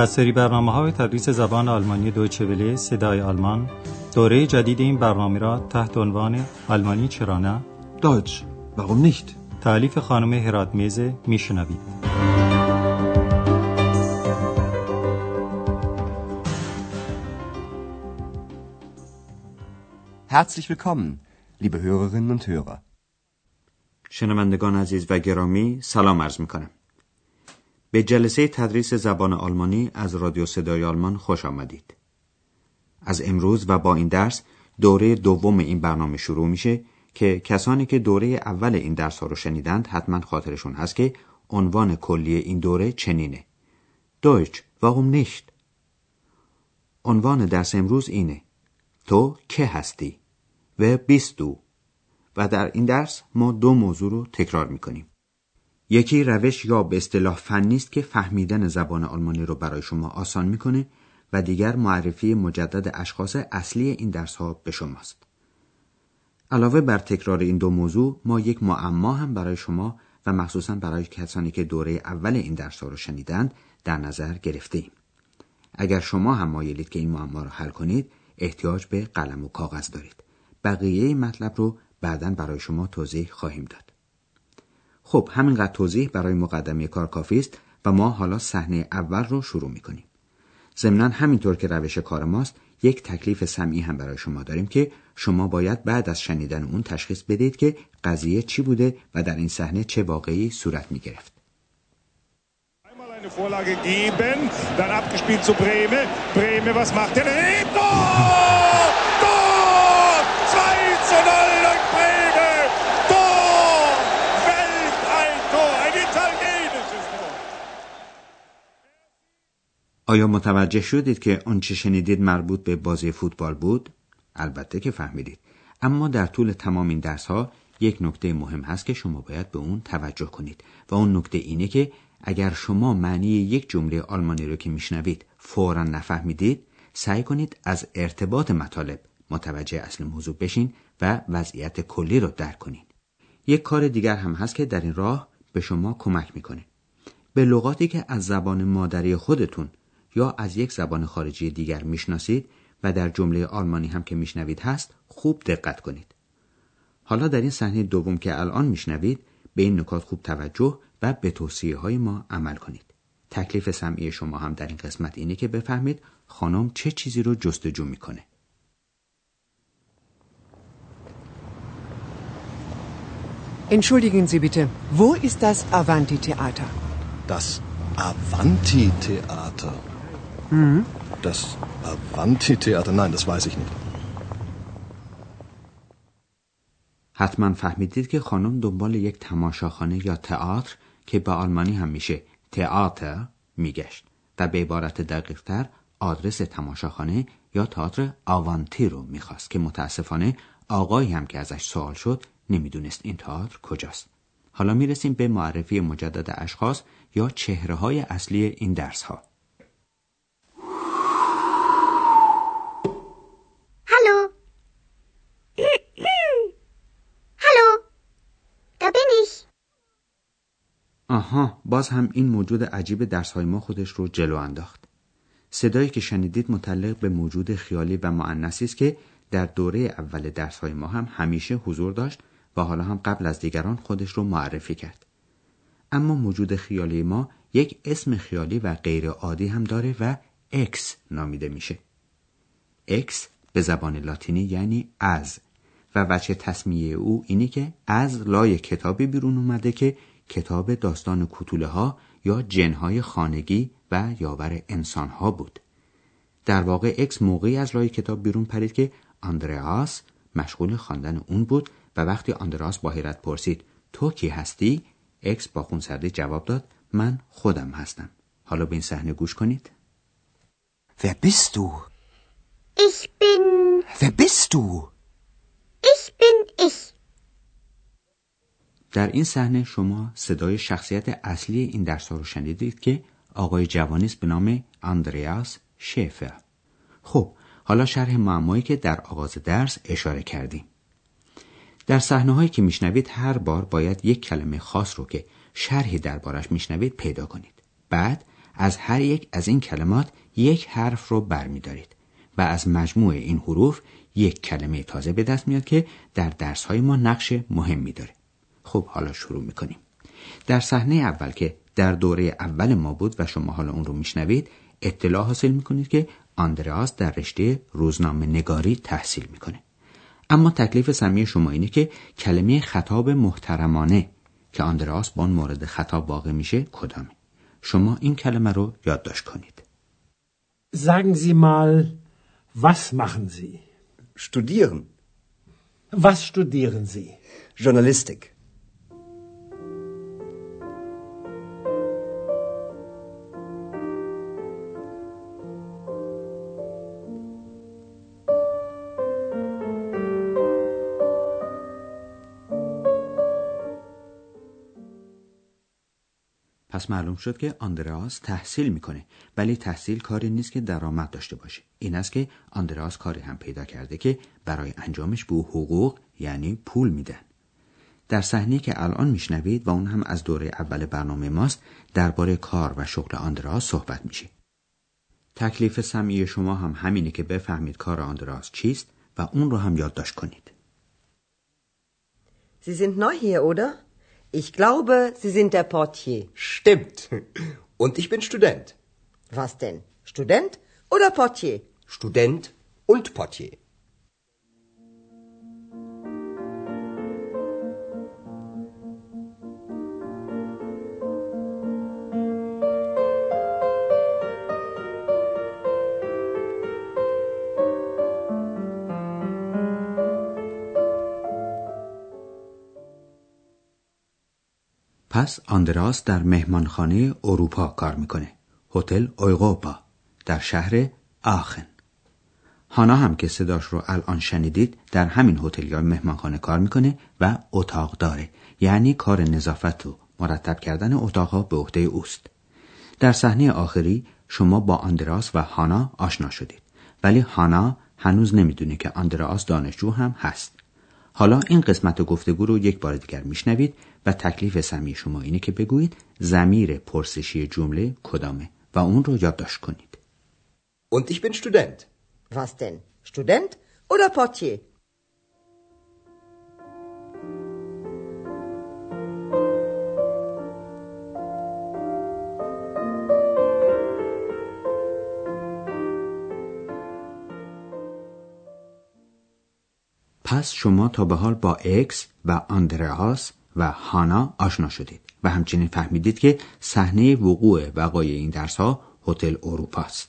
از سری برنامه‌های تدریس زبان آلمانی دویچه وله صدای آلمان، دوره جدید این برنامه را تحت عنوان آلمانی چرا نه؟ Deutsch warum nicht؟ تألیف خانم هرا تیمیز میشنوید. Herzlich willkommen, liebe Hörerinnen und Hörer. شنوندگان عزیز و گرامی، سلام عرض می‌کنم. به جلسه تدریس زبان آلمانی از رادیو صدای آلمان خوش آمدید. از امروز و با این درس دوره دوم این برنامه شروع میشه که کسانی که دوره اول این درس ها رو شنیدند حتما خاطرشون هست که عنوان کلی این دوره چنینه: Deutsch warum nicht؟ عنوان درس امروز اینه: تو که هستی؟ و بیست دو. و در این درس ما دو موضوع رو تکرار میکنیم. یکی روش یا به اصطلاح فنی است که فهمیدن زبان آلمانی رو برای شما آسان میکنه و دیگر معرفی مجدد اشخاص اصلی این درس ها به شماست. علاوه بر تکرار این دو موضوع، ما یک معما هم برای شما و مخصوصا برای کسانی که دوره اول این درس ها رو شنیدند در نظر گرفتیم. اگر شما هم مایلید که این معما رو حل کنید، احتیاج به قلم و کاغذ دارید. بقیه مطلب رو بعداً برای شما توضیح خواهیم داد. خب، همینقدر توضیح برای مقدمه کار کافی است و ما حالا صحنه اول رو شروع می‌کنیم. ضمناً همینطور که روش کار ماست، یک تکلیف سمعی هم برای شما داریم که شما باید بعد از شنیدن اون تشخیص بدید که قضیه چی بوده و در این صحنه چه واقعی صورت می‌گرفت. Vorlage geben, dann abgespielt zu Brehme. Brehme, was macht er? Tor! Tor! 2:0 durch Brehme. Tor! Weltalltor, ein italienisches Tor. آیا متوجه شدید که آنچه شنیدید مربوط به بازی فوتبال بود؟ البته که فهمیدید. اما در طول تمام این درس‌ها یک نکته مهم هست که شما باید به اون توجه کنید و اون نکته اینه که اگر شما معنی یک جمله آلمانی رو که میشنوید فوراً نفهمیدید، سعی کنید از ارتباط مطالب متوجه اصل موضوع بشین و وضعیت کلی رو درک کنید. یک کار دیگر هم هست که در این راه به شما کمک میکنه. به لغاتی که از زبان مادری خودتون یا از یک زبان خارجی دیگر میشناسید و در جمله آلمانی هم که میشنوید هست، خوب دقت کنید. حالا در این صحنه دوم که الان میشنوید، به این نکات خوب توجه و به توصیه‌های ما عمل کنید. تکلیف سمعی شما هم در این قسمت اینه که بفهمید خانم چه چیزی رو جستجو میکنه. Entschuldigen Sie bitte, wo ist das Avanti-Theater? Das Avanti-Theater. Mhm. Das Avanti-Theater, nein, das weiß ich nicht. حتما فهمیدید که خانم دنبال یک تماشاخانه یا تئاتر که به آلمانی هم میشه تئاتر میگشت و به عبارت دقیق‌تر آدرس تماشاخانه یا تئاتر آوانتی رو میخواست که متاسفانه آقایی هم که ازش سوال شد نمیدونست این تئاتر کجاست. حالا میرسیم به معرفی مجدد اشخاص یا چهره‌های اصلی این درس ها. آها، باز هم این موجود عجیب درس‌های ما خودش رو جلو انداخت. صدایی که شنیدید متعلق به موجود خیالی و مؤنثی است که در دوره اول درس‌های ما هم همیشه حضور داشت و حالا هم قبل از دیگران خودش رو معرفی کرد. اما موجود خیالی ما یک اسم خیالی و غیر عادی هم داره و اکس نامیده میشه. اکس به زبان لاتینی یعنی از و وجه تسمیه او اینی که از لای کتابی بیرون اومده که کتاب داستان کوتوله ها یا جنهای خانگی و یاور انسان ها بود. در واقع اکس موقعی از لای کتاب بیرون پرید که آندریاس مشغول خواندن اون بود و وقتی آندریاس با حیرت پرسید تو کی هستی؟ اکس با خونسردی جواب داد من خودم هستم. حالا به این صحنه گوش کنید. Wer bist du? Ich bin. Wer bist du? Ich bin ich. در این صحنه شما صدای شخصیت اصلی این درس رو شنیدید که آقای جوانی است به نام اندریاس شیفر. خب، حالا شرح معمایی که در آغاز درس اشاره کردیم. در صحنه‌هایی که میشنوید هر بار باید یک کلمه خاص رو که شرحی دربارش میشنوید پیدا کنید. بعد از هر یک از این کلمات یک حرف رو برمی‌دارید و از مجموع این حروف یک کلمه تازه به دست میاد که در درس‌های ما نقش مهمی داره. خب حالا شروع می‌کنیم. در صحنه اول که در دوره اول ما بود و شما حالا اون رو میشنوید، اطلاع حاصل می‌کنید که آندریاس در رشته روزنامه‌نگاری تحصیل می‌کنه. اما تکلیف سمی شما اینه که کلمه خطاب محترمانه که آندریاس با اون مورد خطاب واقع میشه کدامه؟ شما این کلمه رو یادداشت کنید. Sagen Sie mal, was machen Sie? Studieren. Was studieren Sie? Journalistik. پس معلوم شد که آندریاس تحصیل میکنه، ولی تحصیل کاری نیست که درآمد داشته باشه. این است که آندریاس کاری هم پیدا کرده که برای انجامش به حقوق یعنی پول میدن. در صحنه که الان میشنوید و اون هم از دوره اول برنامه ماست، درباره کار و شغل آندریاس صحبت میشه. تکلیف سمیع شما هم همینه که بفهمید کار آندریاس چیست و اون رو هم یادداشت کنید. Sie sind neu hier, oder? Ich glaube, Sie sind der Portier. Stimmt. Und ich bin Student. Was denn? Student oder Portier? Student und Portier. پس آندراس در مهمانخانه اروپا کار میکنه. هتل اوروپا در شهر آخن. هانا هم که صداش رو الان شنیدید در همین هتل یا مهمانخانه کار میکنه و اتاق داره. یعنی کار نظافت و مرتب کردن اتاقها به عهده اوست. در صحنه آخری شما با آندراس و هانا آشنا شدید. ولی هانا هنوز نمیدونه که آندراس دانشجو هم هست. حالا این قسمت گفتگو رو یک بار دیگر میشنوید و تکلیف سمی شما اینه که بگویید ضمیر پرسشی جمله کدامه و اون رو یادداشت کنید. Und ich bin Student. Was denn? Student oder Portier? پس شما تا به حال با اکس و آندریاس و هانا آشنا شدید و همچنین فهمیدید که صحنه وقوع وقایع این درس‌ها هتل اروپا است.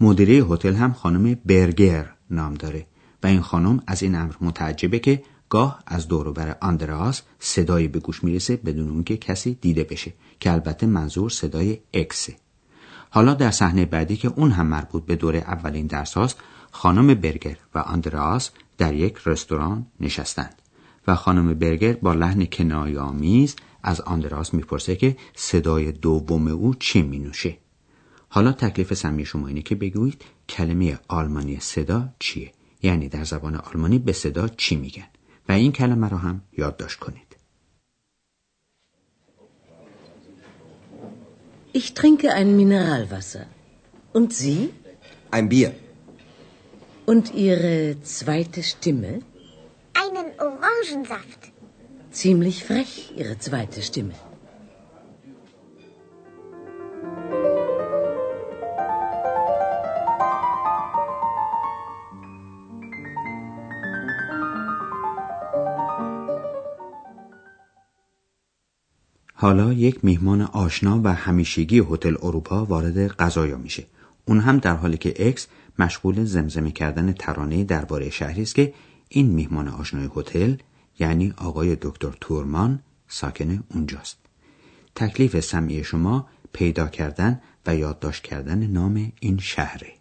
مدیره هتل هم خانم برگر نام داره و این خانم از این امر متعجبه که گاه از دور و بر آندریاس صدایی به گوش میرسه بدون اونکه کسی دیده بشه، که البته منظور صدای اکسه. حالا در صحنه بعدی که اون هم مربوط به دوره اولین درس‌هاست، خانم برگر و آندریاس در یک رستوران نشستند و خانم برگر با لحن کنایه‌آمیز از آندراس میپرسه که صدای دوم او چی مینوشه. حالا تکلیف سمی شما اینه که بگویید کلمه آلمانی صدا چیه؟ یعنی در زبان آلمانی به صدا چی میگن؟ و این کلمه رو هم یادداشت کنید. Ich trinke ein Mineralwasser. Und Sie? Ein Bier. Und Ihre zweite Stimme? Einen Orangensaft. Ziemlich frech, Ihre zweite Stimme. حالا یک میهمان آشنا و همیشگی هتل اروپا وارد غذایا میشه. اون هم در حالی که اکس مشغول زمزمه کردن ترانه درباره شهری است که این میهمان آشنای هتل یعنی آقای دکتر تورمان ساکن اونجاست. تکلیف سمعی شما پیدا کردن و یادداشت کردن نام این شهره.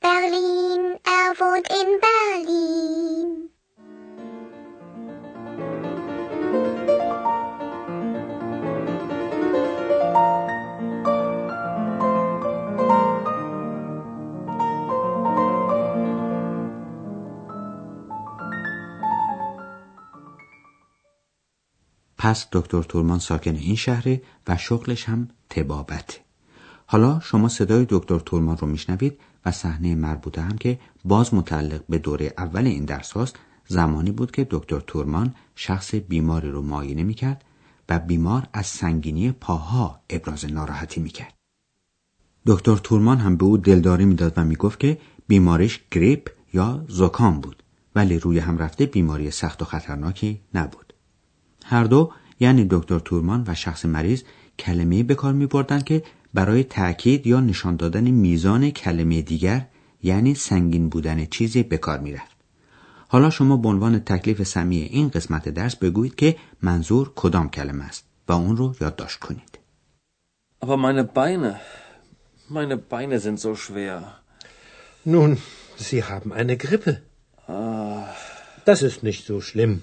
برلین، er wohnt in Berlin. پس دکتر تورمان ساکن این شهره و شغلش هم طبابته. حالا شما صدای دکتر تورمان رو میشنوید و صحنه مربوطه هم که باز متعلق به دوره اول این درس هاست، زمانی بود که دکتر تورمان شخص بیماری رو معاینه میکرد و بیمار از سنگینی پاها ابراز ناراحتی میکرد. دکتر تورمان هم به او دلداری میداد و میگفت که بیماریش گریپ یا زکام بود، ولی روی هم رفته بیماری سخت و خطرناکی نبود. هر دو، یعنی دکتر تورمان و شخص مریض، کلمه‌ای به کار می‌بردند که برای تأکید یا نشان دادن میزان کلمه دیگر، یعنی سنگین بودن چیزی، به کار می‌رفت. حالا شما به عنوان تکلیف سمی این قسمت درس بگویید که منظور کدام کلمه است و اون رو یادداشت کنید. Aber meine Beine sind so schwer. Nun, sie haben eine Grippe. Das ist nicht so schlimm.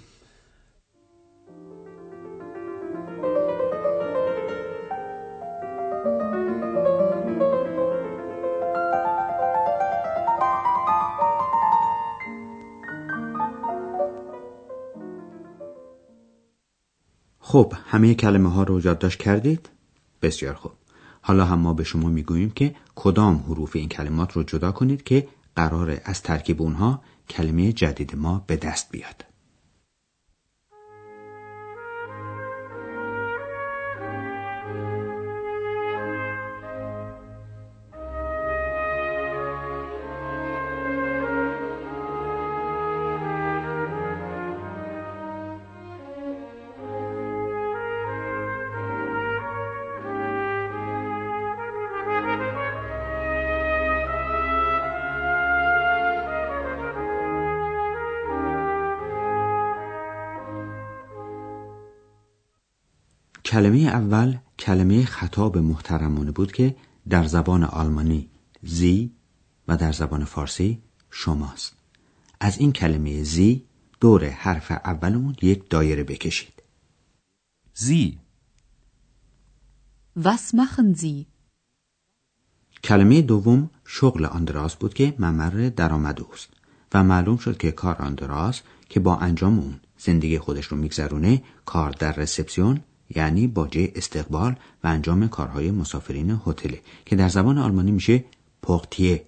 خب، همه کلمه ها رو یادداشت کردید؟ بسیار خوب. حالا هم ما به شما میگوییم که کدام حروف این کلمات رو جدا کنید که قراره از ترکیب اونها کلمه جدید ما به دست بیاد. کلمه اول کلمه خطاب محترمانه بود که در زبان آلمانی زی و در زبان فارسی شماست. از این کلمه زی دور حرف اولمون یک دایره بکشید. زی. Was machen Sie؟ کلمه دوم شغل آندراس بود که ممر درآمد اوست و معلوم شد که کار آندراس که با انجام اون زندگی خودش رو میگذرونه، کار در رسپسیون، یعنی باجه استقبال و انجام کارهای مسافرین هتل، که در زبان آلمانی میشه پورتیه،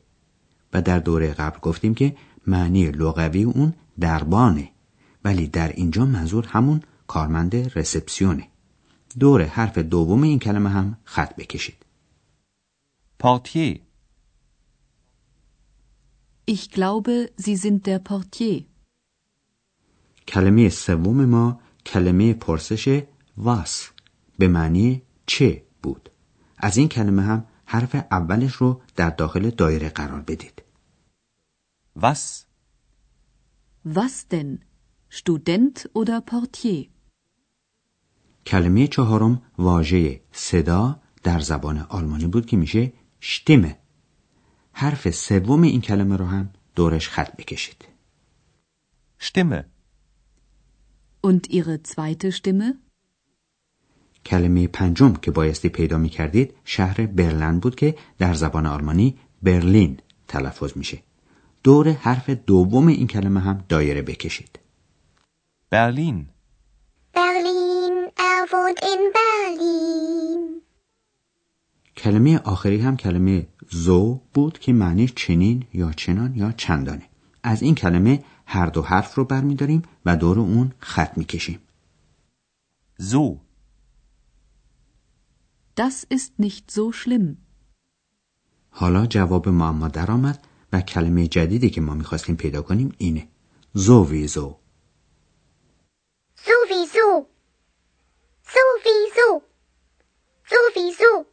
و در دوره قبل گفتیم که معنی لغوی اون دربانه، ولی در اینجا منظور همون کارمند رسپسیونه. دور حرف دوم این کلمه هم خط بکشید. پورتیه. Ich glaube, Sie sind der Portier. کلمه سوم ما کلمه پرسشه واس به معنی چه بود. از این کلمه هم حرف اولش رو در داخل دایره قرار بدید. واس. واس دن؟ ستودنت اودا پورتیه؟ کلمه چهارم واژه صدا در زبان آلمانی بود که میشه شتیمه. حرف سوم این کلمه رو هم دورش خط بکشید. شتیمه. Und ihre zweite Stimme؟ کلمه پنجم که بایستی پیدا می کردید شهر برلین بود که در زبان آلمانی برلین تلفظ میشه. دور حرف دوم این کلمه هم دایره بکشید. برلین. برلین، er wohnt in Berlin. کلمه آخری هم کلمه زو بود که معنی چنین یا چنان یا چندانه. از این کلمه هر دو حرف رو برمی داریم و دور اون خط می کشیم. زو. Das ist nicht so schlimm. حالا جواب معما در آمد و کلمه جدیدی که ما میخواستیم پیدا کنیم اینه. sowieso. sowieso. sowieso. sowieso.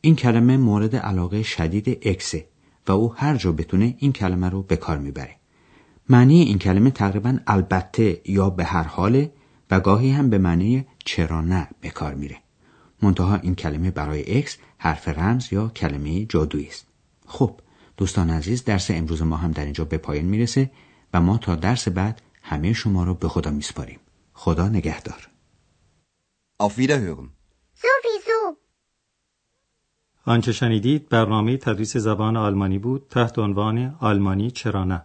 این کلمه مورد علاقه شدید اکسه و او هر جا بتونه این کلمه رو به کار میبره. معنی این کلمه تقریباً البته یا به هر حاله و گاهی هم به معنی چرا نه به کار میره. منتها این کلمه برای اکس حرف رمز یا کلمه جادویی است. خب دوستان عزیز، درس امروز ما هم در اینجا به پایان میرسه و ما تا درس بعد همه شما رو به خدا میسپاریم. خدا نگهدار. auf wiederhören. sowieso. آنچه شنیدید برنامه تدریس زبان آلمانی بود تحت عنوان آلمانی چرا نه.